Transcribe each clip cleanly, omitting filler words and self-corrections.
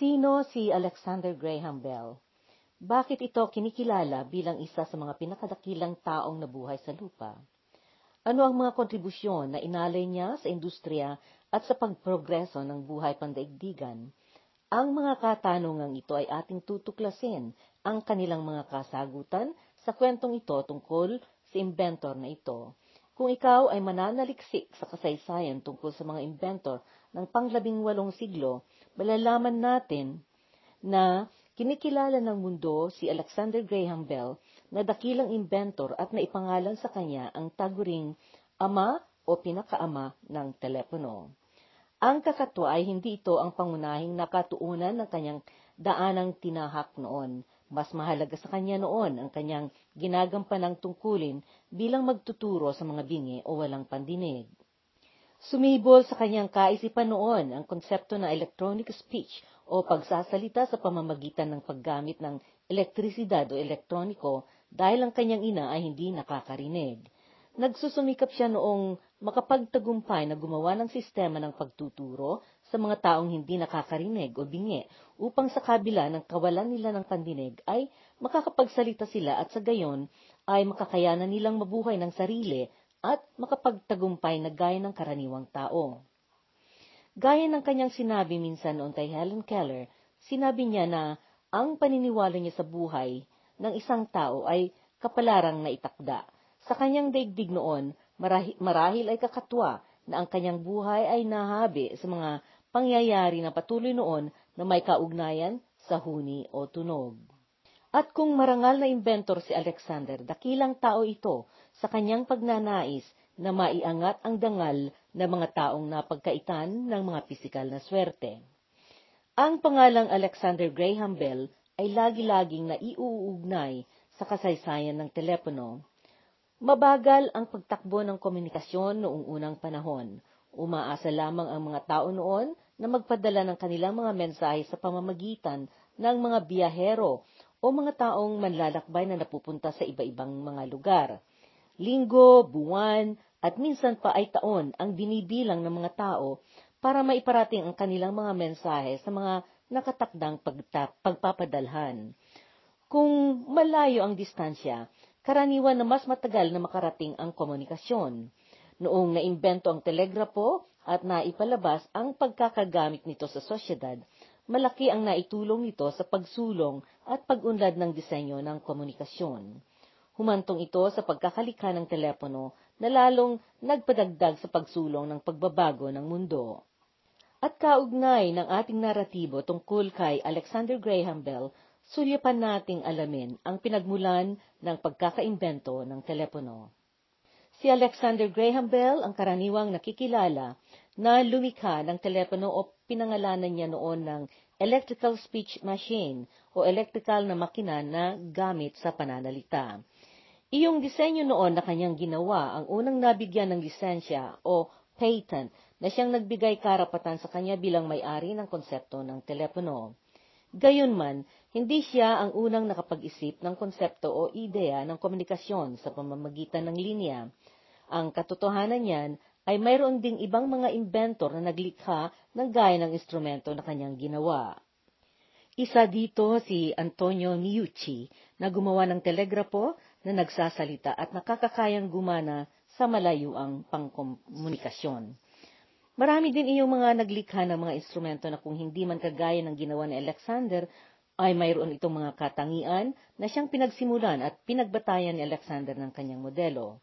Sino si Alexander Graham Bell? Bakit ito kinikilala bilang isa sa mga pinakadakilang taong nabuhay sa lupa? Ano ang mga kontribusyon na inalay niya sa industriya at sa pagprogreso ng buhay pandaigdigan? Ang mga katanungang ito ay ating tutuklasin ang kanilang mga kasagutan sa kwentong ito tungkol sa inventor na ito. Kung ikaw ay mananaliksik sa kasaysayan tungkol sa mga inventor ng pang-18 siglo, malalaman natin na kinikilala ng mundo si Alexander Graham Bell na dakilang inventor at naipangalan sa kanya ang taguring ama o pinakaama ng telepono. Ang kakatwa ay hindi ito ang pangunahing nakatuunan ng kanyang daanang tinahak noon. Mas mahalaga sa kanya noon ang kanyang ginagampanang tungkulin bilang magtuturo sa mga bingi o walang pandinig. Sumibol sa kanyang kaisipan noon ang konsepto ng electronic speech o pagsasalita sa pamamagitan ng paggamit ng elektrisidad o elektroniko dahil ang kanyang ina ay hindi nakakarinig. Nagsusumikap siya noong makapagtagumpay na gumawa ng sistema ng pagtuturo sa mga taong hindi nakakarinig o bingi upang sa kabila ng kawalan nila ng pandinig ay makakapagsalita sila at sa gayon ay makakayanan nilang mabuhay ng sarili at makapagtagumpay na gaya ng karaniwang tao. Gaya ng kanyang sinabi minsan noon kay Helen Keller, sinabi niya na ang paniniwala niya sa buhay ng isang tao ay kapalarang naitakda. Sa kanyang daigdig noon, marahil ay kakatwa na ang kanyang buhay ay nahabi sa mga pangyayari na patuloy noon na may kaugnayan sa huni o tunog. At kung marangal na inventor si Alexander, dakilang tao ito sa kanyang pagnanais na maiangat ang dangal na mga taong napagkaitan ng mga pisikal na swerte. Ang pangalang Alexander Graham Bell ay lagi-laging naiuugnay sa kasaysayan ng telepono. Mabagal ang pagtakbo ng komunikasyon noong unang panahon. Umaasa lamang ang mga tao noon na magpadala ng kanilang mga mensahe sa pamamagitan ng mga biyahero o mga taong manlalakbay na napupunta sa iba-ibang mga lugar. Linggo, buwan, at minsan pa ay taon ang binibilang ng mga tao para maiparating ang kanilang mga mensahe sa mga nakatakdang pagpapadalhan. Kung malayo ang distansya, karaniwan na mas matagal na makarating ang komunikasyon. Noong naimbento ang telegrapo at naipalabas ang pagkakagamit nito sa sosyedad, malaki ang naitulong nito sa pagsulong at pagunlad ng disenyo ng komunikasyon. Humantong ito sa pagkakalikha ng telepono na lalong nagpadagdag sa pagsulong ng pagbabago ng mundo. At kaugnay ng ating naratibo tungkol kay Alexander Graham Bell, sulyapan nating alamin ang pinagmulan ng pagkakaimbento ng telepono. Si Alexander Graham Bell ang karaniwang nakikilala na lumikha ng telepono o pinangalanan niya noon ng electrical speech machine o electrical na makina na gamit sa pananalita. Iyong disenyo noon na kanyang ginawa ang unang nabigyan ng lisensya o patent na siyang nagbigay karapatan sa kanya bilang may-ari ng konsepto ng telepono. Gayunman, hindi siya ang unang nakapag-isip ng konsepto o ideya ng komunikasyon sa pamamagitan ng linya. Ang katotohanan niyan ay mayroon ding ibang mga inventor na naglikha ng gaya ng instrumento na kanyang ginawa. Isa dito si Antonio Meucci na gumawa ng telegrapo na nagsasalita at nakakakayang gumana sa malayuang pangkomunikasyon. Marami din iyong mga naglikha ng mga instrumento na kung hindi man kagaya ng ginawa ni Alexander, ay mayroon itong mga katangian na siyang pinagsimulan at pinagbatayan ni Alexander ng kanyang modelo.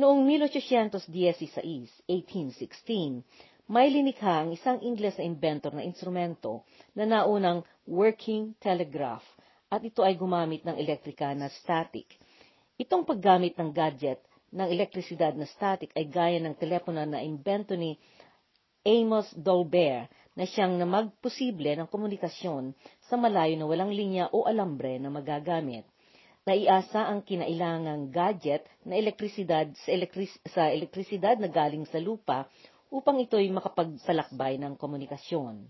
Noong 1816, may linikha ang isang Ingles na inventor na instrumento na naunang working telegraph at ito ay gumamit ng elektrika na static. Itong paggamit ng gadget ng elektrisidad na static ay gaya ng telepono na imbento ni Amos Dolbear na siyang namagposible ng komunikasyon sa malayo na walang linya o alambre na magagamit. Naiasa ang kinailangang gadget na elektrisidad sa elektrisidad na galing sa lupa upang ito'y makapagsalakbay ng komunikasyon.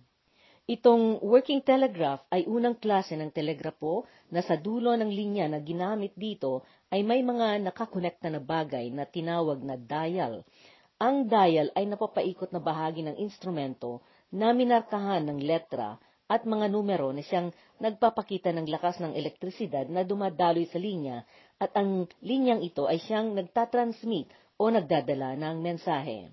Itong working telegraph ay unang klase ng telegrapo na sa dulo ng linya na ginamit dito ay may mga nakakonekta na bagay na tinawag na dial. Ang dial ay napapaikot na bahagi ng instrumento na minarkahan ng letra at mga numero na siyang nagpapakita ng lakas ng elektrisidad na dumadaloy sa linya, at ang linyang ito ay siyang nagtatransmit o nagdadala ng mensahe.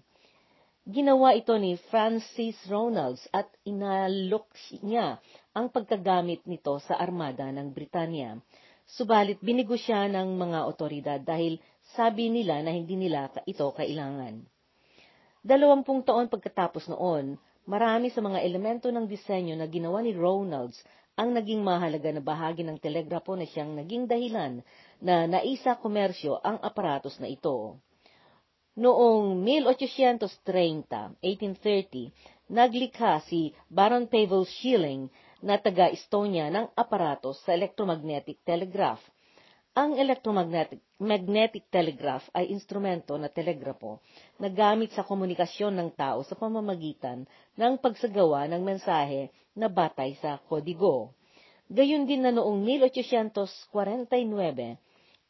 Ginawa ito ni Francis Ronalds at inalok niya ang pagkagamit nito sa armada ng Britanya. Subalit binigo siya ng mga otoridad dahil sabi nila na hindi nila ito kailangan. 20 taon pagkatapos noon, marami sa mga elemento ng disenyo na ginawa ni Ronalds ang naging mahalaga na bahagi ng telegrapo na siyang naging dahilan na naisa komersyo ang aparatos na ito. Noong 1830, naglikha si Baron Pavel Schilling na taga-Estonia ng aparatos sa electromagnetic telegraph. Ang electromagnetic telegraph ay instrumento na telegrapo na gamit sa komunikasyon ng tao sa pamamagitan ng pagsagawa ng mensahe na batay sa kodigo. Gayun din na noong 1849,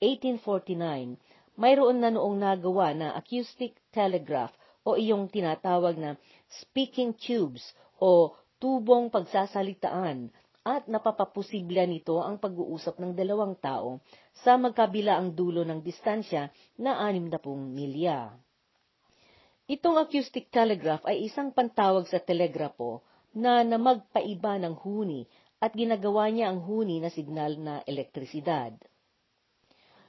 1849, mayroon na noong nagawa na acoustic telegraph o iyong tinatawag na speaking tubes o tubong pagsasalitaan, at napapaposiblya nito ang pag-uusap ng dalawang tao sa magkabilaang dulo ng distansya na 60 milya. Itong acoustic telegraph ay isang pantawag sa telegrapo na namagpaiba ng huni at ginagawa niya ang huni na signal na elektrisidad.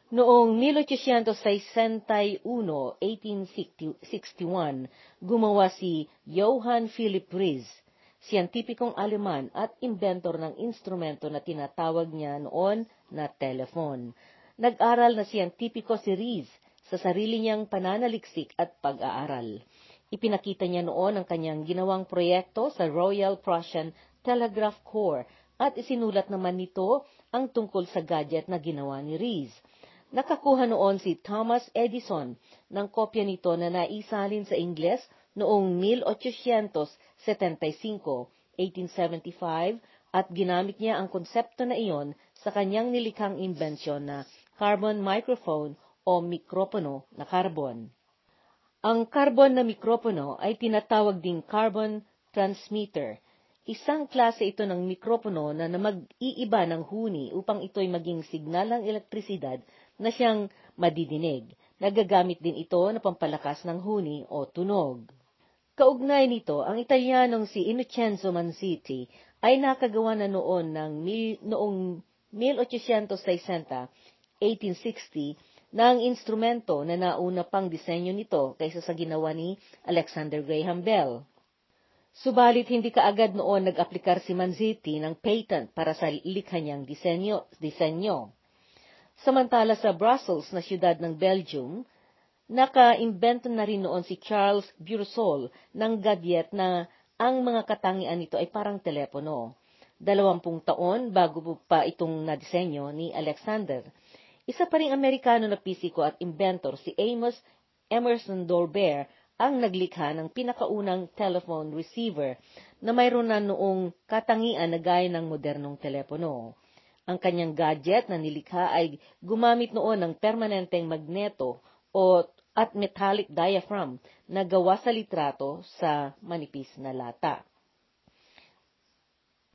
Noong 1861, 1861, gumawa si Johann Philipp Reis, siyentipikong Aleman at inventor ng instrumento na tinatawag niya noon na telephone. Nag-aral na siyentipiko si Reis sa sarili niyang pananaliksik at pag-aaral. Ipinakita niya noon ang kanyang ginawang proyekto sa Royal Prussian Telegraph Corps at isinulat naman nito ang tungkol sa gadget na ginawa ni Reis. Nakakuha noon si Thomas Edison ng kopya nito na naisalin sa Ingles noong 1875, 1875, at ginamit niya ang konsepto na iyon sa kanyang nilikhang imbensyon na carbon microphone o mikropono na carbon. Ang carbon na mikropono ay tinatawag ding carbon transmitter. Isang klase ito ng mikropono na mag-iiba ng huni upang ito'y maging signal ng elektrisidad na siyang madidinig. Nagagamit din ito na pampalakas ng huni o tunog. Kaugnay nito, ang Italianong si Innocenzo Mancetti ay nakagawa na noon noong 1860, 1860, ng instrumento na nauna pang disenyo nito kaysa sa ginawa ni Alexander Graham Bell. Subalit hindi kaagad noon nag-aplikar si Mancetti ng patent para sa likha niyang disenyo. Samantala sa Brussels na siyudad ng Belgium, naka-imbento na rin noon si Charles Bourseul ng gadget na ang mga katangian nito ay parang telepono. 20 taon bago pa itong nadisenyo ni Alexander. Isa pa ring Amerikano na pisiko at inventor si Amos Emerson Dolbear ang naglikha ng pinakaunang telephone receiver na mayroon na noong katangian na gaya ng modernong telepono. Ang kanyang gadget na nilikha ay gumamit noon ng permanenteng magneto at metallic diaphragm na gawa sa litrato sa manipis na lata.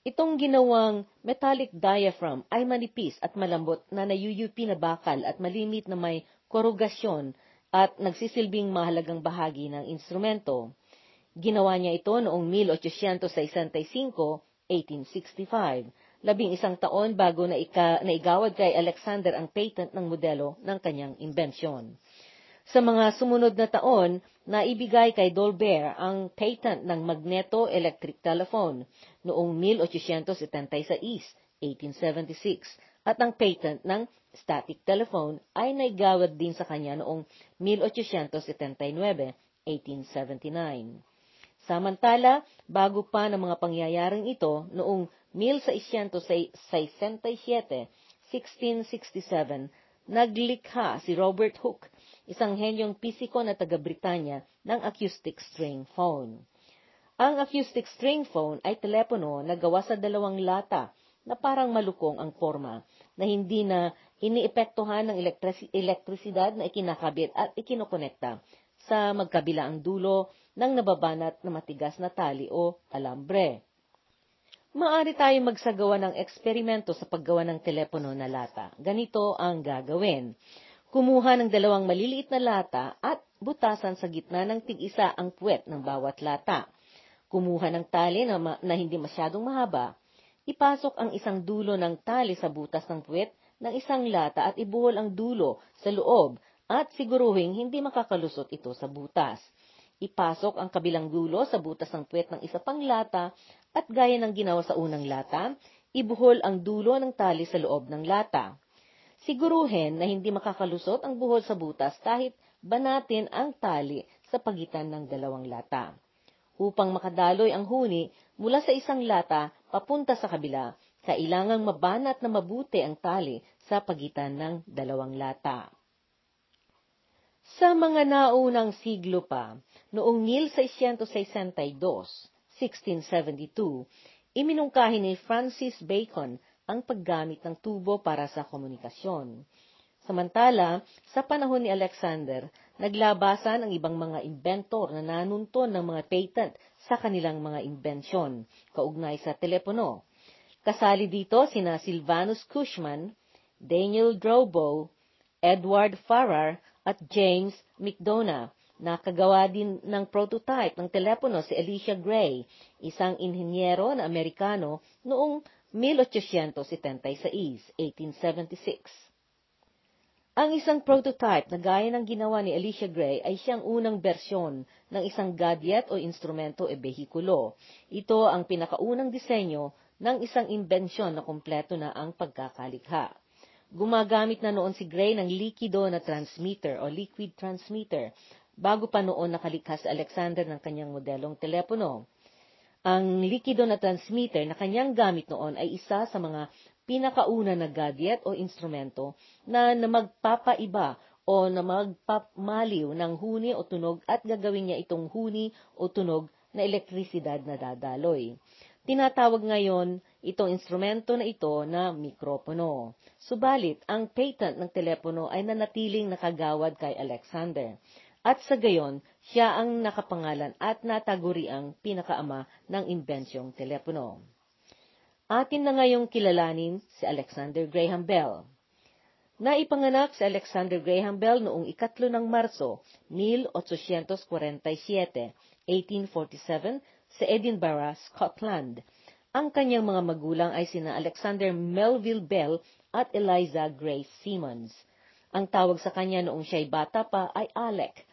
Itong ginawang metallic diaphragm ay manipis at malambot na nayuyupi na bakal at malimit na may korugasyon at nagsisilbing mahalagang bahagi ng instrumento. Ginawa niya ito noong 1865, 1865, 11 taon bago naigawad kay Alexander ang patent ng modelo ng kanyang imbensyon. Sa mga sumunod na taon, naibigay kay Dolbear ang patent ng magneto-electric telephone noong 1876, 1876, at ang patent ng static telephone ay naigawad din sa kanya noong 1879, 1879. Samantala, bago pa ng mga pangyayaring ito, noong 1667, 1667, naglikha si Robert Hooke, isang henyong pisiko na taga-Britanya, ng acoustic string phone. Ang acoustic string phone ay telepono na gawa sa dalawang lata na parang malukong ang forma, na hindi na iniepektuhan ng elektrisidad na ikinakabit at ikinokonekta sa magkabilaang dulo ng nababanat na matigas na tali o alambre. Maaari tayong magsagawa ng eksperimento sa paggawa ng telepono na lata. Ganito ang gagawin. Kumuha ng dalawang maliliit na lata at butasan sa gitna ng tig-isa ang puwet ng bawat lata. Kumuha ng tali na hindi masyadong mahaba. Ipasok ang isang dulo ng tali sa butas ng puwet ng isang lata at ibuhol ang dulo sa loob at siguruhing hindi makakalusot ito sa butas. Ipasok ang kabilang dulo sa butas ng puwet ng isa pang lata at gaya ng ginawa sa unang lata, ibuhol ang dulo ng tali sa loob ng lata. Siguruhin na hindi makakalusot ang buhol sa butas kahit banatin ang tali sa pagitan ng dalawang lata. Upang makadaloy ang huni mula sa isang lata papunta sa kabila, kailangang mabanat na mabuti ang tali sa pagitan ng dalawang lata. Sa mga naunang siglo pa, noong 1662, 1672, iminungkahi ni Francis Bacon ang paggamit ng tubo para sa komunikasyon. Samantala, sa panahon ni Alexander, naglabasan ang ibang mga inventor na nanunton ng mga patent sa kanilang mga inbensyon, kaugnay sa telepono. Kasali dito sina Silvanus Cushman, Daniel Drobo, Edward Farrar, at James McDonough. Nakagawa din ng prototype ng telepono si Elisha Gray, isang inhinyero na Amerikano noong 1876. Ang isang prototype na gaya ng ginawa ni Elisha Gray ay siyang unang bersyon ng isang gadget o instrumento e behikulo. Ito ang pinakaunang disenyo ng isang imbensyon na kumpleto na ang pagkakalikha. Gumagamit na noon si Gray ng likido na transmitter o liquid transmitter bago pa noon nakalikha si Alexander ng kanyang modelong telepono. Ang likido na transmitter na kanyang gamit noon ay isa sa mga pinakauna na gadget o instrumento na magpapaiba o na magpapamaliw ng huni o tunog at gagawin niya itong huni o tunog na elektrisidad na dadaloy. Tinatawag ngayon itong instrumento na ito na mikropono. Subalit, ang patent ng telepono ay nanatiling nakagawad kay Alexander. At sa gayon, siya ang nakapangalan at nataguriang pinakaama ng imbensyong telepono. Atin na ngayong kilalanin si Alexander Graham Bell. Naipanganak si Alexander Graham Bell noong 3 ng Marso, 1847, 1847, sa Edinburgh, Scotland. Ang kanyang mga magulang ay sina Alexander Melville Bell at Eliza Gray Simmons. Ang tawag sa kanya noong siya'y bata pa ay Alec.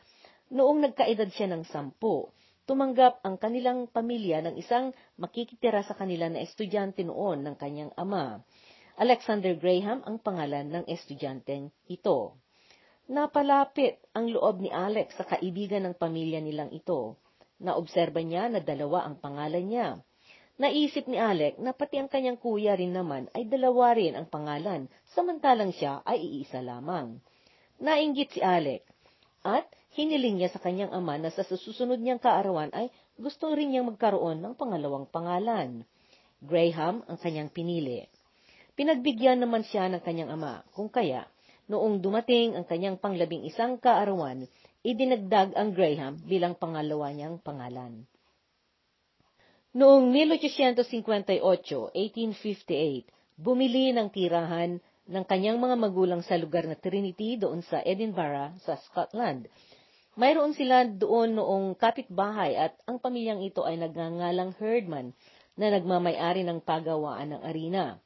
Noong nagkaedad siya ng 10, tumanggap ang kanilang pamilya ng isang makikitira sa kanila na estudyante noon ng kanyang ama. Alexander Graham ang pangalan ng estudyanteng ito. Napalapit ang loob ni Alec sa kaibigan ng pamilya nilang ito. Naobserba niya na dalawa ang pangalan niya. Naisip ni Alec na pati ang kanyang kuya rin naman ay dalawa rin ang pangalan, samantalang siya ay iisa lamang. Nainggit si Alec at hiniling niya sa kanyang ama na sa susunod niyang kaarawan ay gusto rin niyang magkaroon ng pangalawang pangalan. Graham ang kanyang pinili. Pinagbigyan naman siya ng kanyang ama, kung kaya, noong dumating ang kanyang panglabing-isang kaarawan, idinagdag ang Graham bilang pangalawa niyang pangalan. Noong 1858, 1858, bumili ng tirahan ng kanyang mga magulang sa lugar na Trinity doon sa Edinburgh sa Scotland. Mayroon sila doon noong kapitbahay at ang pamilyang ito ay nagngangalang Herdman na nagmamayari ng pagawaan ng arena.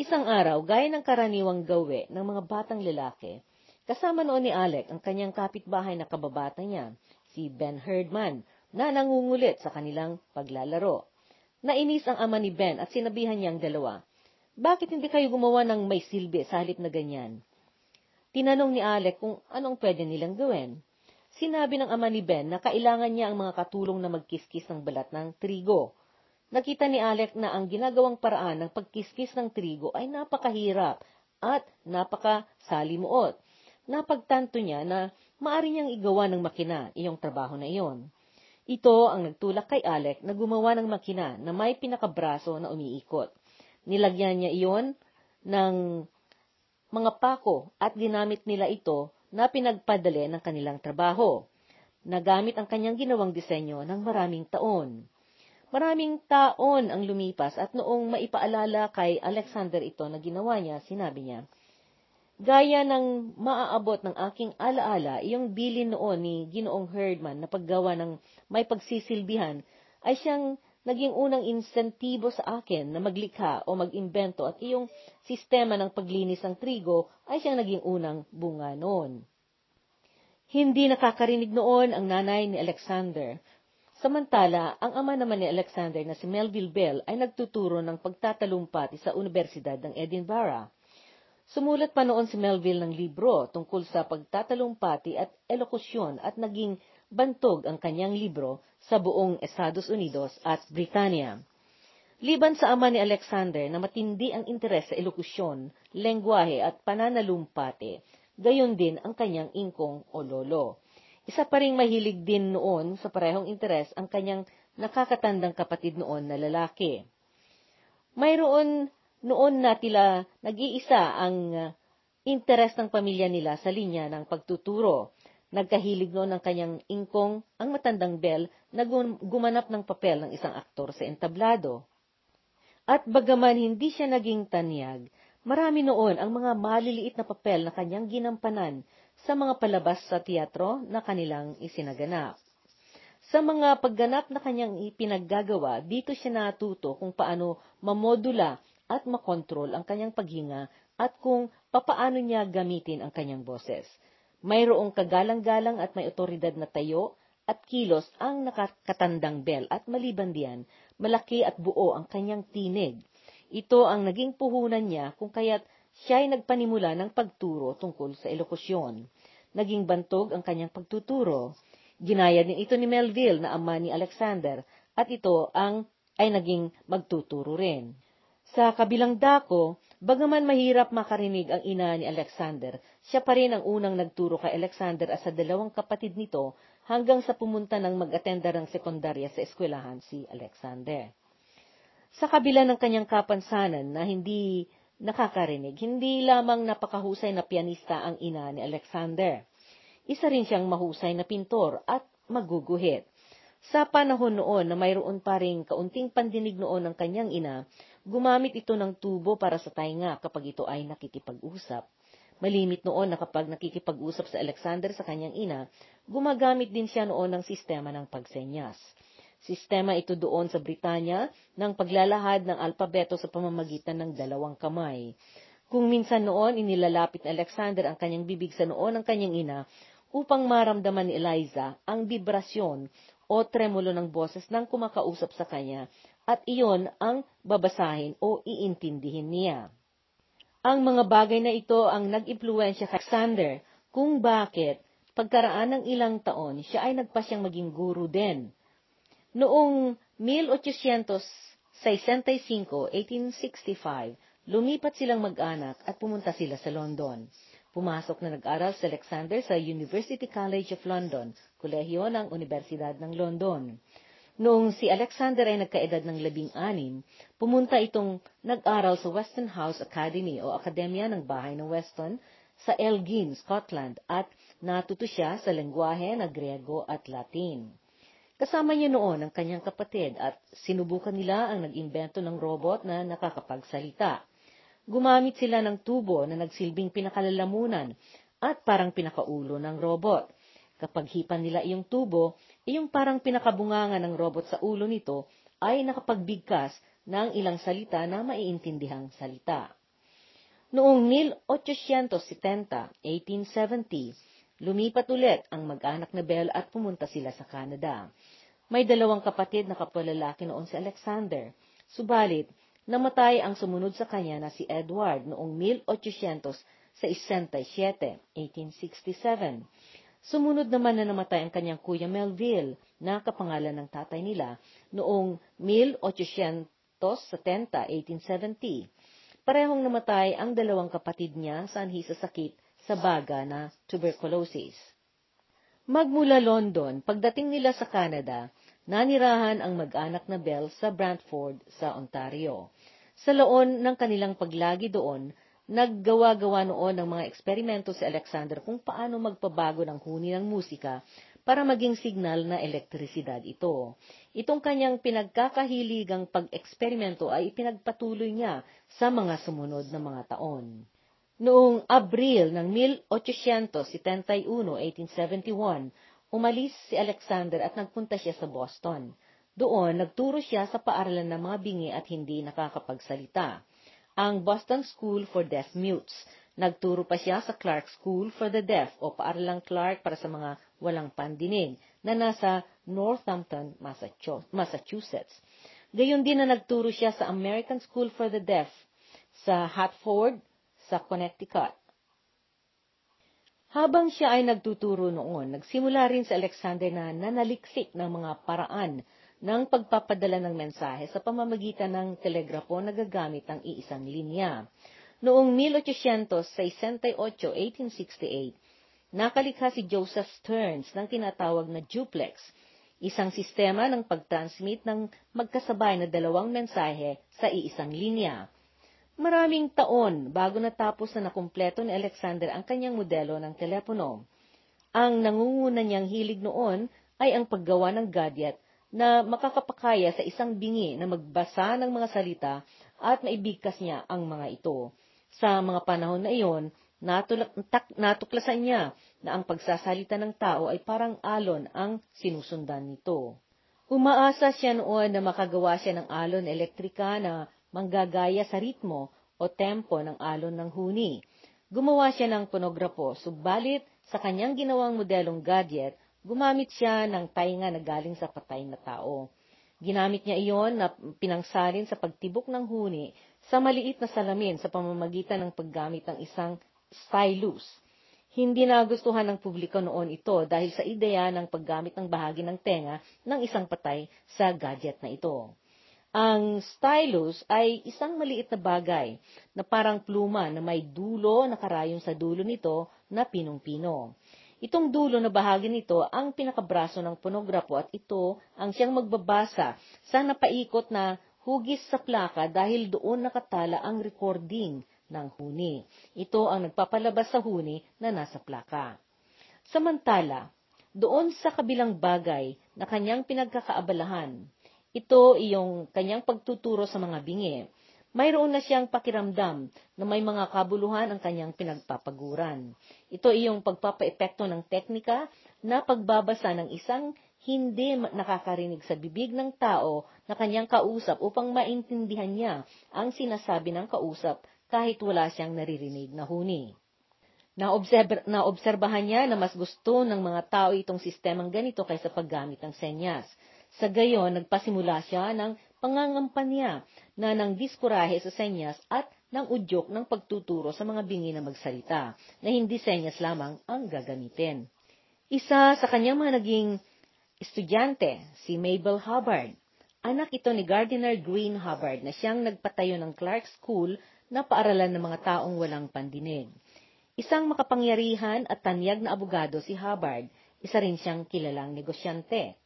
Isang araw, gaya ng karaniwang gawe ng mga batang lalaki, kasama noon ni Alec ang kanyang kapitbahay na kababata niya, si Ben Herdman, na nangungulit sa kanilang paglalaro. Nainis ang ama ni Ben at sinabihan niya ang dalawa, "Bakit hindi kayo gumawa ng may silbi sa halip na ganyan?" Tinanong ni Alec kung anong pwede nilang gawin. Sinabi ng ama ni Ben na kailangan niya ang mga katulong na magkiskis ng balat ng trigo. Nakita ni Alec na ang ginagawang paraan ng pagkiskis ng trigo ay napakahirap at napakasalimuot. Napagtanto niya na maaari niyang igawa ng makina iyong trabaho na iyon. Ito ang nagtulak kay Alec na gumawa ng makina na may pinakabraso na umiikot. Nilagyan niya iyon ng mga pako at ginamit nila ito na pinagpadali ng kanilang trabaho. Nagamit ang kanyang ginawang disenyo ng maraming taon. Maraming taon ang lumipas at noong maipaalala kay Alexander ito na ginawa niya, sinabi niya, "Gaya ng maaabot ng aking alaala, iyong bilin noon ni Ginoong Herdman na paggawa ng may pagsisilbihan ay siyang naging unang insentibo sa akin na maglikha o mag-imbento at iyong sistema ng paglinis ng trigo ay siyang naging unang bunga noon." Hindi nakakarinig noon ang nanay ni Alexander. Samantala, ang ama naman ni Alexander na si Melville Bell ay nagtuturo ng pagtatalumpati sa Universidad ng Edinburgh. Sumulat pa noon si Melville ng libro tungkol sa pagtatalumpati at elokusyon at naging bantog ang kanyang libro sa buong Estados Unidos at Britanya. Liban sa ama ni Alexander na matindi ang interes sa elokusyon, lengguahe at pananalumpati, gayon din ang kanyang ingkong o lolo. Isa pa ring mahilig din noon sa parehong interes ang kanyang nakakatandang kapatid noon na lalaki. Mayroon noon na tila nag-iisa ang interes ng pamilya nila sa linya ng pagtuturo. Nagkahilig noon ang kanyang ingkong, ang matandang Bell, na gumanap ng papel ng isang aktor sa entablado. At bagaman hindi siya naging tanyag, marami noon ang mga maliliit na papel na kanyang ginampanan sa mga palabas sa teatro na kanilang isinaganap. Sa mga pagganap na kanyang ipinaggagawa, dito siya natuto kung paano mamodula at makontrol ang kanyang paghinga at kung papaano niya gamitin ang kanyang boses. Mayroong kagalang-galang at may otoridad na tayo at kilos ang nakakatandang Bell at maliban diyan, malaki at buo ang kanyang tinig. Ito ang naging puhunan niya kung kaya't siya ay nagpanimula ng pagturo tungkol sa elokusyon. Naging bantog ang kanyang pagtuturo. Ginaya din ito ni Melville na ama ni Alexander at ito ang ay naging magtuturo rin. Sa kabilang dako, bagaman mahirap makarinig ang ina ni Alexander, siya pa rin ang unang nagturo kay Alexander at sa dalawang kapatid nito hanggang sa pumunta ng mag-attender ng sekundarya sa eskwelahan si Alexander. Sa kabila ng kanyang kapansanan na hindi nakakarinig, hindi lamang napakahusay na pianista ang ina ni Alexander. Isa rin siyang mahusay na pintor at maguguhit. Sa panahon noon na mayroon pa rin kaunting pandinig noon ng kanyang ina, gumamit ito ng tubo para sa tainga kapag ito ay nakikipag-usap. Malimit noon na kapag nakikipag-usap sa Alexander sa kanyang ina, gumagamit din siya noon ng sistema ng pagsenyas. Sistema ito doon sa Britanya ng paglalahad ng alpabeto sa pamamagitan ng dalawang kamay. Kung minsan noon inilalapit ni Alexander ang kanyang bibig sa noon ng kanyang ina upang maramdaman ni Eliza ang vibrasyon o tremulo ng boses ng kumakausap sa kanya, at iyon ang babasahin o iintindihin niya. Ang mga bagay na ito ang nag-impluwensya kay Alexander kung bakit pagkaraan ng ilang taon siya ay nagpasyang maging guru din. Noong 1865, lumipat silang mag-anak at pumunta sila sa London. Pumasok na nag-aral si Alexander sa University College of London, kolehiyo ng Universidad ng London. Noong si Alexander ay nagkaedad ng 16, pumunta itong nag-aral sa Weston House Academy o Akademya ng Bahay ng Weston sa Elgin, Scotland at natuto siya sa lengguahe na Grego at Latin. Kasama niya noon ang kanyang kapatid at sinubukan nila ang nag-imbento ng robot na nakakapagsalita. Gumamit sila ng tubo na nagsilbing pinakalalamunan at parang pinakaulo ng robot. Kapag hipan nila iyong tubo, iyong parang pinakabunganga ng robot sa ulo nito ay nakapagbigkas ng ilang salita na maiintindihang salita. Noong 1870, lumipat ulit ang mag-anak na Bell at pumunta sila sa Canada. May dalawang kapatid na kapwa-lalaki noon si Alexander, subalit namatay ang sumunod sa kanya na si Edward noong 1867. Sumunod naman na namatay ang kanyang kuya Melville, na kapangalan ng tatay nila, noong 1870. Parehong namatay ang dalawang kapatid niya sanhi sa sakit sa baga na tuberculosis. Magmula London, pagdating nila sa Canada, nanirahan ang mag-anak na Bell sa Brantford sa Ontario. Sa loob ng kanilang paglagi doon, naggawa-gawa noon ng mga eksperimento si Alexander kung paano magpabago ng huni ng musika para maging signal na elektrisidad ito. Itong kanyang pinagkakahiligang pag-eksperimento ay ipinagpatuloy niya sa mga sumunod na mga taon. Noong Abril ng 1871, 1871, umalis si Alexander at nagpunta siya sa Boston. Doon, nagturo siya sa paaralan ng mga bingi at hindi nakakapagsalita, ang Boston School for Deaf Mutes. Nagturo pa siya sa Clark School for the Deaf o paaralang Clark para sa mga walang pandinig na nasa Northampton, Massachusetts. Gayon din na nagturo siya sa American School for the Deaf sa Hartford, sa Connecticut. Habang siya ay nagtuturo noon, nagsimula rin sa Alexander na nanaliksik ng mga paraan ng pagpapadala ng mensahe sa pamamagitan ng telegrafo na gagamit ng iisang linya. Noong 1868, 1868, nakalikha si Joseph Stearns ng tinatawag na duplex, isang sistema ng pag-transmit ng magkasabay na dalawang mensahe sa iisang linya. Maraming taon bago natapos na nakumpleto ni Alexander ang kanyang modelo ng telepono. Ang nangunguna niyang hilig noon ay ang paggawa ng gadget na makakapakaya sa isang bingi na magbasa ng mga salita at maibigkas niya ang mga ito. Sa mga panahon na iyon, natuklasan niya na ang pagsasalita ng tao ay parang alon ang sinusundan nito. Umaasa siya noon na makagawa siya ng alon elektrika na manggagaya sa ritmo o tempo ng alon ng huni. Gumawa siya ng fonografo, subalit sa kanyang ginawang modelong gadget, gumamit siya ng tainga na galing sa patay na tao. Ginamit niya iyon na pinangsalin sa pagtibok ng huni sa maliit na salamin sa pamamagitan ng paggamit ng isang stylus. Hindi nagustuhan ng publiko noon ito dahil sa ideya ng paggamit ng bahagi ng tenga ng isang patay sa gadget na ito. Ang stylus ay isang maliit na bagay na parang pluma na may dulo na karayon sa dulo nito na pinong-pino. Itong dulo na bahagi nito ang pinakabraso ng fonografo at ito ang siyang magbabasa sa napaikot na hugis sa plaka dahil doon nakatala ang recording ng huni. Ito ang nagpapalabas sa huni na nasa plaka. Samantala, doon sa kabilang bagay na kanyang pinagkakaabalahan, ito iyong kanyang pagtuturo sa mga bingi. Mayroon na siyang pakiramdam na may mga kabuluhan ang kanyang pinagpapaguran. Ito iyong pagpapaepekto ng teknika na pagbabasa ng isang hindi nakakarinig sa bibig ng tao na kanyang kausap upang maintindihan niya ang sinasabi ng kausap kahit wala siyang naririnig na huni. Naobserbahan niya na mas gusto ng mga tao itong sistemang ganito kaysa paggamit ng senyas. Sa gayon, nagpasimula siya ng pangangampanya na nang diskurahe sa senyas at nang udyok ng pagtuturo sa mga bingi na magsalita, na hindi senyas lamang ang gagamitin. Isa sa kanyang mga naging estudyante, si Mabel Hubbard. Anak ito ni Gardiner Green Hubbard na siyang nagpatayo ng Clark School na paaralan ng mga taong walang pandinig. Isang makapangyarihan at tanyag na abogado si Hubbard, isa rin siyang kilalang negosyante.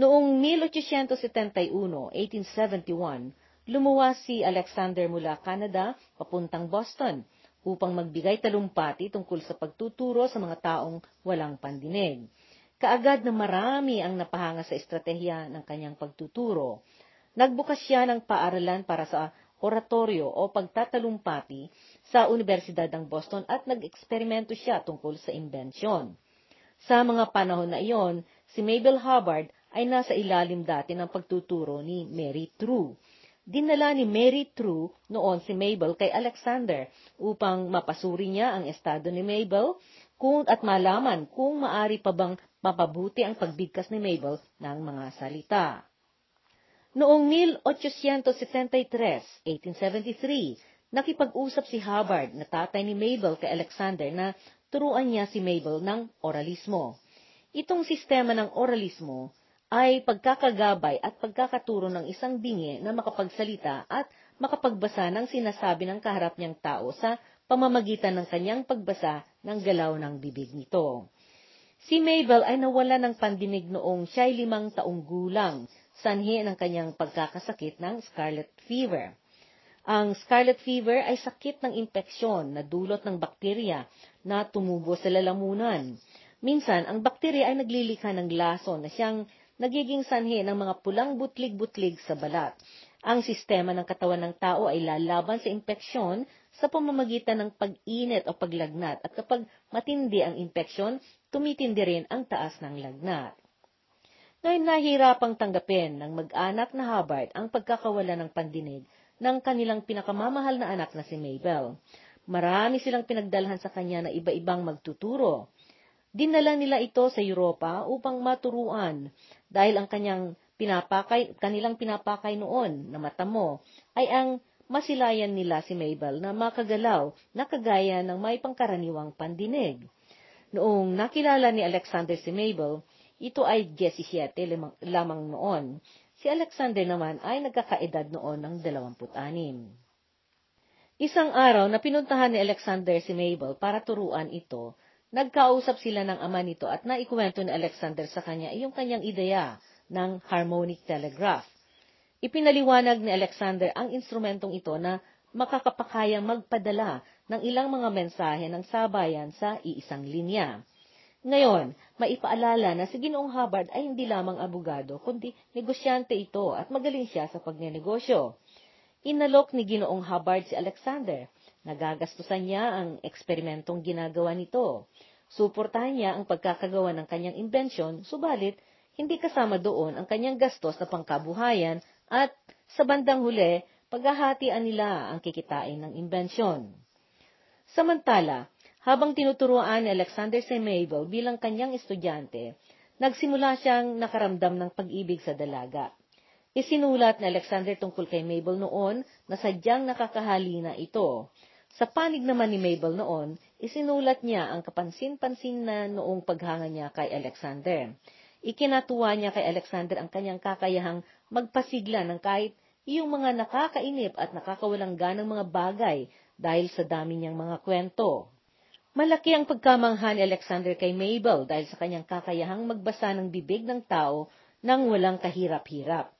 Noong 1871, 1871, lumuwas si Alexander mula Canada papuntang Boston upang magbigay talumpati tungkol sa pagtuturo sa mga taong walang pandinig. Kaagad na marami ang napahanga sa estratehiya ng kanyang pagtuturo. Nagbukas siya ng paaralan para sa oratorio o pagtatalumpati sa Universidad ng Boston at nag-eksperimento siya tungkol sa imbensyon. Sa mga panahon na iyon, si Mabel Hubbard ay nasa ilalim dati ng pagtuturo ni Mary True. Dinala ni Mary True noon si Mabel kay Alexander upang mapasuri niya ang estado ni Mabel at malaman kung maari pa bang mapabuti ang pagbigkas ni Mabel ng mga salita. Noong 1873, 1873, nakipag-usap si Hubbard na tatay ni Mabel kay Alexander na turuan niya si Mabel ng oralismo. Itong sistema ng oralismo ay pagkakagabay at pagkakaturo ng isang bingi na makapagsalita at makapagbasa ng sinasabi ng kaharap niyang tao sa pamamagitan ng kanyang pagbasa ng galaw ng bibig nito. Si Mabel ay nawala ng pandinig noong siya'y 5 taong gulang, sanhi ng kanyang pagkakasakit ng scarlet fever. Ang scarlet fever ay sakit ng impeksyon na dulot ng bakterya na tumubo sa lalamunan. Minsan, ang bakterya ay naglilikha ng lason na siyang nagiging sanhi ng mga pulang butlig-butlig sa balat. Ang sistema ng katawan ng tao ay lalaban sa impeksyon sa pamamagitan ng pag-init o paglagnat, at kapag matindi ang impeksyon, tumitindi rin ang taas ng lagnat. Ngayon, nahihirapang tanggapin ng mag-anak na Hubbard ang pagkakawala ng pandinig ng kanilang pinakamamahal na anak na si Mabel. Marami silang pinagdalhan sa kanya na iba-ibang magtuturo. Dinala nila ito sa Europa upang maturuan dahil ang kanilang pinapakay noon na matamo ay ang masilayan nila si Mabel na makagalaw na kagaya ng may pangkaraniwang pandinig. Noong nakilala ni Alexander si Mabel, ito ay 17 lamang noon. Si Alexander naman ay nagkakaedad noon ng 26. Isang araw na pinuntahan ni Alexander si Mabel para turuan ito, nagkausap sila ng ama nito at naikwento ni Alexander sa kanya yung kanyang ideya ng harmonic telegraph. Ipinaliwanag ni Alexander ang instrumentong ito na makakapakayang magpadala ng ilang mga mensahe ng sabayan sa iisang linya. Ngayon, maipaalala na si Ginoong Hubbard ay hindi lamang abogado, kundi negosyante ito at magaling siya sa pagnenegosyo. Inalok ni Ginoong Hubbard si Alexander. Nagagastusan niya ang eksperimentong ginagawa nito. Suportahan niya ang pagkakagawa ng kanyang imbensyon, subalit hindi kasama doon ang kanyang gastos na pangkabuhayan at sa bandang huli, paghahatian nila ang kikitain ng imbensyon. Samantala, habang tinuturuan ni Alexander si Mabel bilang kanyang estudyante, nagsimula siyang nakaramdam ng pag-ibig sa dalaga. Isinulat ni Alexander tungkol kay Mabel noon na sadyang nakakahalina ito. Sa panig naman ni Mabel noon, isinulat niya ang kapansin-pansin na noong paghanga niya kay Alexander. Ikinatuwa niya kay Alexander ang kanyang kakayahang magpasigla ng kahit iyong mga nakakainip at nakakawalang ganang mga bagay dahil sa dami niyang mga kwento. Malaki ang pagkamangha ni Alexander kay Mabel dahil sa kanyang kakayahang magbasa ng bibig ng tao nang walang kahirap-hirap.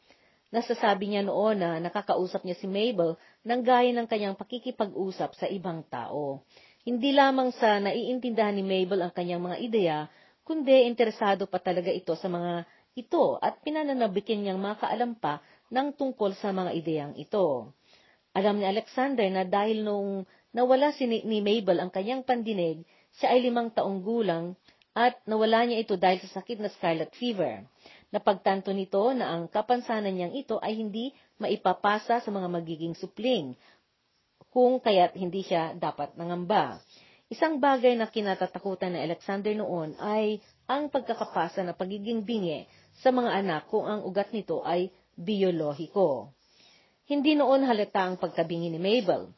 Nasasabi niya noon na nakakausap niya si Mabel nang gaya ng kanyang pakikipag-usap sa ibang tao. Hindi lamang sa naiintindahan ni Mabel ang kanyang mga ideya, kundi interesado pa talaga ito sa mga ito at pinananabikin niyang makaalam pa ng tungkol sa mga ideyang ito. Alam ni Alexander na dahil noong nawala ni Mabel ang kanyang pandinig, siya ay 5 taong gulang at nawala niya ito dahil sa sakit na scarlet fever. Napagtanto nito na ang kapansanan niyang ito ay hindi maipapasa sa mga magiging supling, kung kaya't hindi siya dapat nangamba. Isang bagay na kinatatakutan ni Alexander noon ay ang pagkakapasa na pagiging bingi sa mga anak kung ang ugat nito ay biyolohiko. Hindi noon halata ang pagkabingi ni Mabel.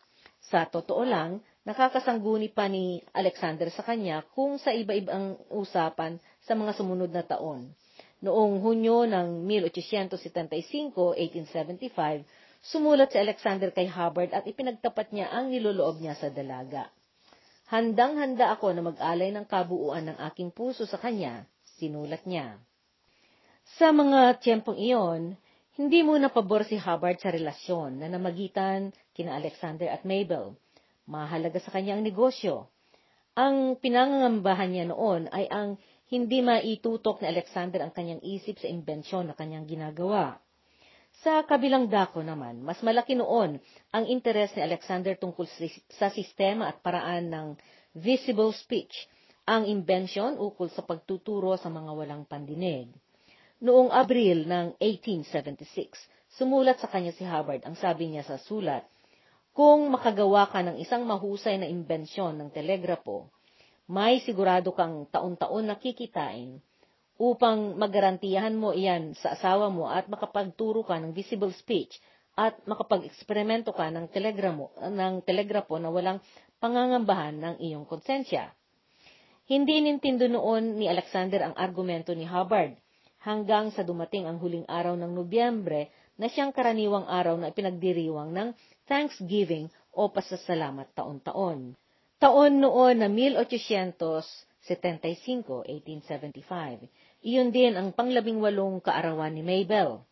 Sa totoo lang, nakakasangguni pa ni Alexander sa kanya kung sa iba-ibang usapan sa mga sumunod na taon. Noong Hunyo ng 1875, 1875, sumulat si Alexander kay Hubbard at ipinagtapat niya ang niloloob niya sa dalaga. Handang-handa ako na mag-alay ng kabuuan ng aking puso sa kanya, sinulat niya. Sa mga tiyempong iyon, hindi muna pabor si Hubbard sa relasyon na namagitan kina Alexander at Mabel. Mahalaga sa kanya ang negosyo. Ang pinangangambahan niya noon ay ang hindi maitutok ni Alexander ang kanyang isip sa imbensyon na kanyang ginagawa. Sa kabilang dako naman, mas malaki noon ang interes ni Alexander tungkol sa sistema at paraan ng visible speech, ang imbensyon ukol sa pagtuturo sa mga walang pandinig. Noong Abril ng 1876, sumulat sa kanya si Hubbard. Ang sabi niya sa sulat, "Kung makagawa ka ng isang mahusay na imbensyon ng telegrapo, may sigurado kang taon-taon na kikitain upang magarantiyahan mo iyan sa asawa mo at makapagturo ka ng visible speech at makapag-eksperimento ka ng telegrapo na walang pangangambahan ng iyong konsensya." Hindi inintindo noon ni Alexander ang argumento ni Hubbard, hanggang sa dumating ang huling araw ng Nobyembre na siyang karaniwang araw na ipinagdiriwang ng Thanksgiving o pasasalamat taon-taon. Taon noon na 1875, 1875. Iyon din ang pang-18 kaarawan ni Mabel.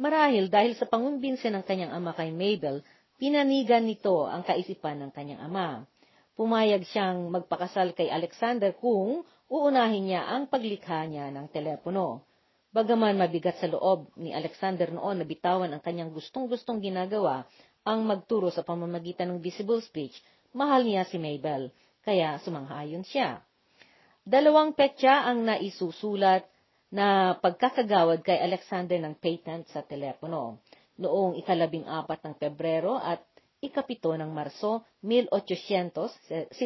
Marahil dahil sa pangumbinsi ng kanyang ama kay Mabel, pinanigan nito ang kaisipan ng kanyang ama. Pumayag siyang magpakasal kay Alexander kung uunahin niya ang paglikha niya ng telepono. Bagaman mabigat sa loob ni Alexander noon na bitawan ang kanyang gustong-gustong ginagawa ang magturo sa pamamagitan ng visible speech, mahal niya si Mabel, kaya sumang-ayon siya. 2 petsa ang naisusulat na pagkakagawad kay Alexander ng patent sa telepono, noong 14 ng Pebrero at 17 ng Marso 1876.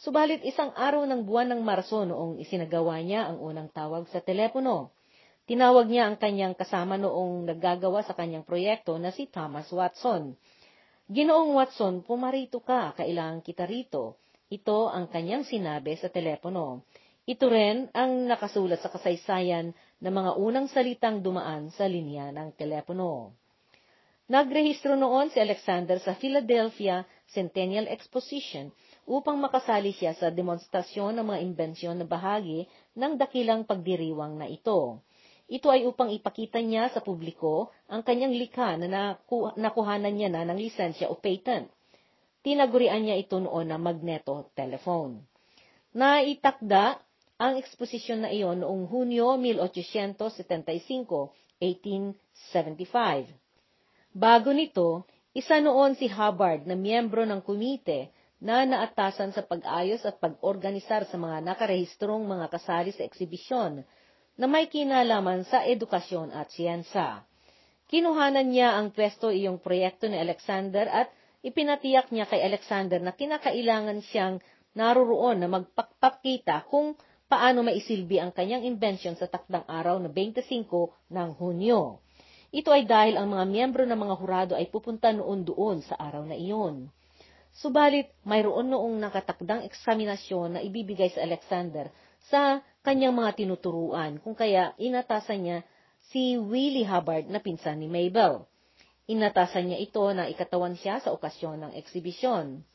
Subalit isang araw ng buwan ng Marso noong isinagawa niya ang unang tawag sa telepono. Tinawag niya ang kanyang kasama noong naggagawa sa kanyang proyekto na si Thomas Watson. "Ginoong Watson, pumarito ka, kailangan kita rito." Ito ang kanyang sinabi sa telepono. Ito rin ang nakasulat sa kasaysayan ng mga unang salitang dumaan sa linya ng telepono. Nagrehistro noon si Alexander sa Philadelphia Centennial Exposition upang makasali siya sa demonstrasyon ng mga imbensyon na bahagi ng dakilang pagdiriwang na ito. Ito ay upang ipakita niya sa publiko ang kanyang likha na nakuhanan niya na ng lisensya o patent. Tinagurian niya ito noon na magneto telephone. Naitakda ang eksposisyon na iyon noong Hunyo 1875, 1875. Bago nito, isa noon si Hubbard na miyembro ng komite na naatasan sa pag-ayos at pag-organisar sa mga nakarehistrong mga kasali sa eksibisyon na may kinalaman sa edukasyon at siyensa. Kinuhanan niya ang pwesto iyong proyekto ni Alexander at ipinatiyak niya kay Alexander na kinakailangan siyang naruroon na magpakita kung paano maisilbi ang kanyang invention sa takdang araw na 25 ng Hunyo. Ito ay dahil ang mga miyembro ng mga hurado ay pupunta noon doon sa araw na iyon. Subalit, mayroon noong nakatakdang eksaminasyon na ibibigay sa Alexander sa kanyang mga tinuturuan, kung kaya inatasan niya si Willie Hubbard na pinsan ni Mabel. Inatasan niya ito na ikatawan siya sa okasyon ng eksibisyon.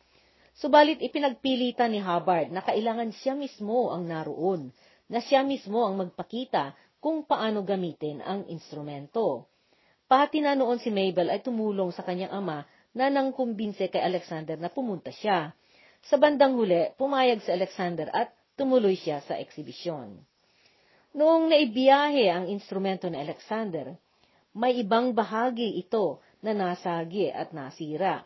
Subalit, ipinagpilitan ni Hubbard na kailangan siya mismo ang naroon, na siya mismo ang magpakita kung paano gamitin ang instrumento. Pati na noon si Mabel ay tumulong sa kanyang ama na nang kumbinse kay Alexander na pumunta siya. Sa bandang huli, pumayag si Alexander at tumuloy siya sa eksibisyon. Noong naibiyahe ang instrumento ni Alexander, may ibang bahagi ito na nasagi at nasira.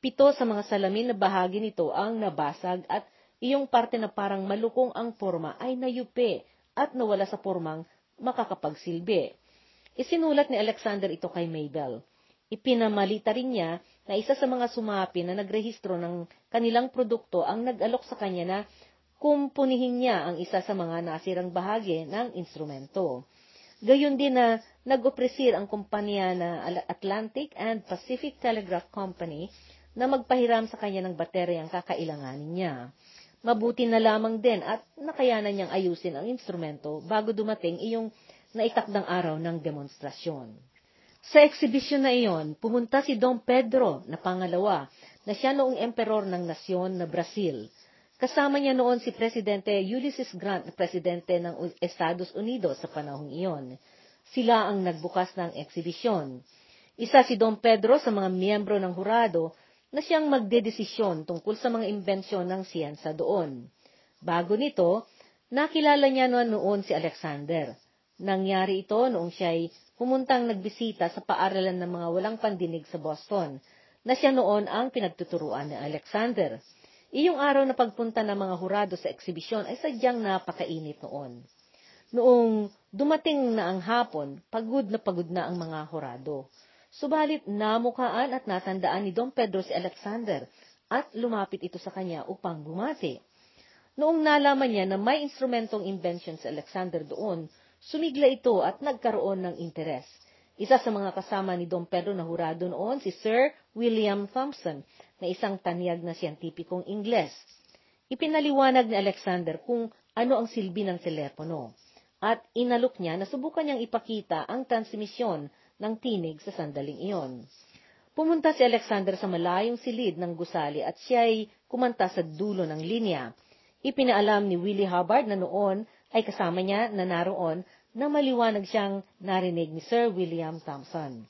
7 sa mga salamin na bahagi nito ang nabasag at iyong parte na parang malukong ang porma ay nayupi at nawala sa pormang makakapagsilbi. Isinulat ni Alexander ito kay Mabel. Ipinamalita rin niya na isa sa mga sumapi na nagrehistro ng kanilang produkto ang nag-alok sa kanya na kumpunihin niya ang isa sa mga nasirang bahagi ng instrumento. Gayun din na nag-opresir ang kumpanya na Atlantic and Pacific Telegraph Company na magpahiram sa kanya ng bateryang kakailanganin niya. Mabuti na lamang din at nakayanan niyang ayusin ang instrumento bago dumating iyong naitakdang araw ng demonstrasyon. Sa eksibisyon na iyon, pumunta si Dom Pedro na pangalawa na siya noong emperor ng nasyon na Brazil. Kasama niya noon si Presidente Ulysses Grant na presidente ng Estados Unidos sa panahong iyon. Sila ang nagbukas ng eksibisyon. Isa si Dom Pedro sa mga miyembro ng hurado na siyang magdedesisyon tungkol sa mga imbensyon ng siyensa doon. Bago nito, nakilala niya noon si Alexander. Nangyari ito noong siya'y pumuntang nagbisita sa paaralan ng mga walang pandinig sa Boston, na siya noon ang pinagtuturuan ni Alexander. Iyong araw na pagpunta ng mga hurado sa eksibisyon ay sadyang napakainit noon. Noong dumating na ang hapon, pagod na ang mga hurado. Subalit namukaan at natandaan ni Dom Pedro si Alexander at lumapit ito sa kanya upang bumati. Noong nalaman niya na may instrumentong invention si Alexander doon, sumigla ito at nagkaroon ng interes. Isa sa mga kasama ni Dom Pedro na hurado noon si Sir William Thomson, na isang tanyag na siyentipikong Ingles. Ipinaliwanag ni Alexander kung ano ang silbi ng telepono, at inalok niya na subukan niyang ipakita ang transmisyon ng tinig sa sandaling iyon. Pumunta si Alexander sa malayong silid ng gusali at siya'y kumanta sa dulo ng linya. Ipinaalam ni Willie Hubbard na noon ay kasama niya na naroon na maliwanag siyang narinig ni Sir William Thomson.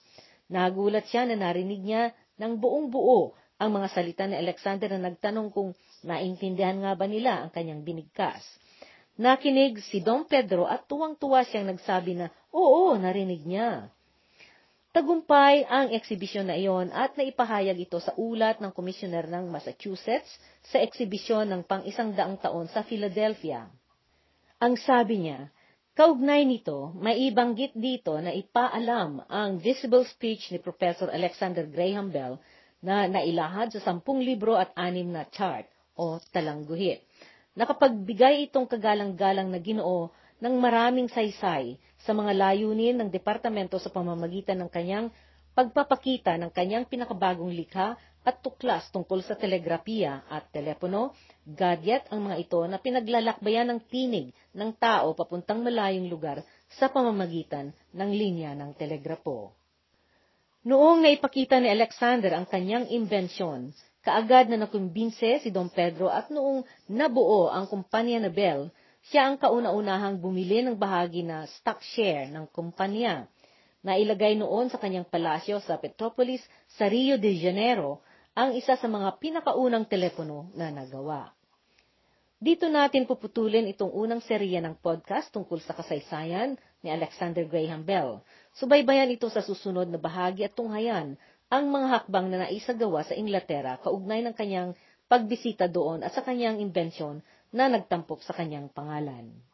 Nagulat siya na narinig niya ng buong buo ang mga salita ni Alexander na nagtanong kung naintindihan nga ba nila ang kanyang binigkas. Nakinig si Dom Pedro at tuwang-tuwa siyang nagsabi na, oo, narinig niya. Tagumpay ang eksibisyon na iyon at naipahayag ito sa ulat ng komisyoner ng Massachusetts sa eksibisyon ng pang-100 taon sa Philadelphia. Ang sabi niya, kaugnay nito, may ibanggit dito na ipaalam ang visible speech ni Professor Alexander Graham Bell na nailahad sa 10 libro at 6 na chart o talangguhit. Nakapagbigay itong kagalang-galang na Ginoo ng maraming saysay sa mga layunin ng departamento sa pamamagitan ng kanyang pagpapakita ng kanyang pinakabagong likha at tuklas tungkol sa telegrapiya at telepono, gadyat ang mga ito na pinaglalakbayan ng tinig ng tao papuntang malayong lugar sa pamamagitan ng linya ng telegrapo. Noong naipakita ni Alexander ang kanyang imbensyon, kaagad na nakumbinse si Dom Pedro at noong nabuo ang kumpanya na Bell, siya ang kauna-unahang bumili ng bahagi na stock share ng kumpanya. Nailagay noon sa kanyang palasyo sa Petropolis sa Rio de Janeiro ang isa sa mga pinakaunang telepono na nagawa. Dito natin puputulin itong unang serya ng podcast tungkol sa kasaysayan ni Alexander Graham Bell. Subaybayan ito sa susunod na bahagi at tunghayan ang mga hakbang na naisagawa sa Inglaterra kaugnay ng kanyang pagbisita doon at sa kanyang imbensyon na nagtampok sa kanyang pangalan.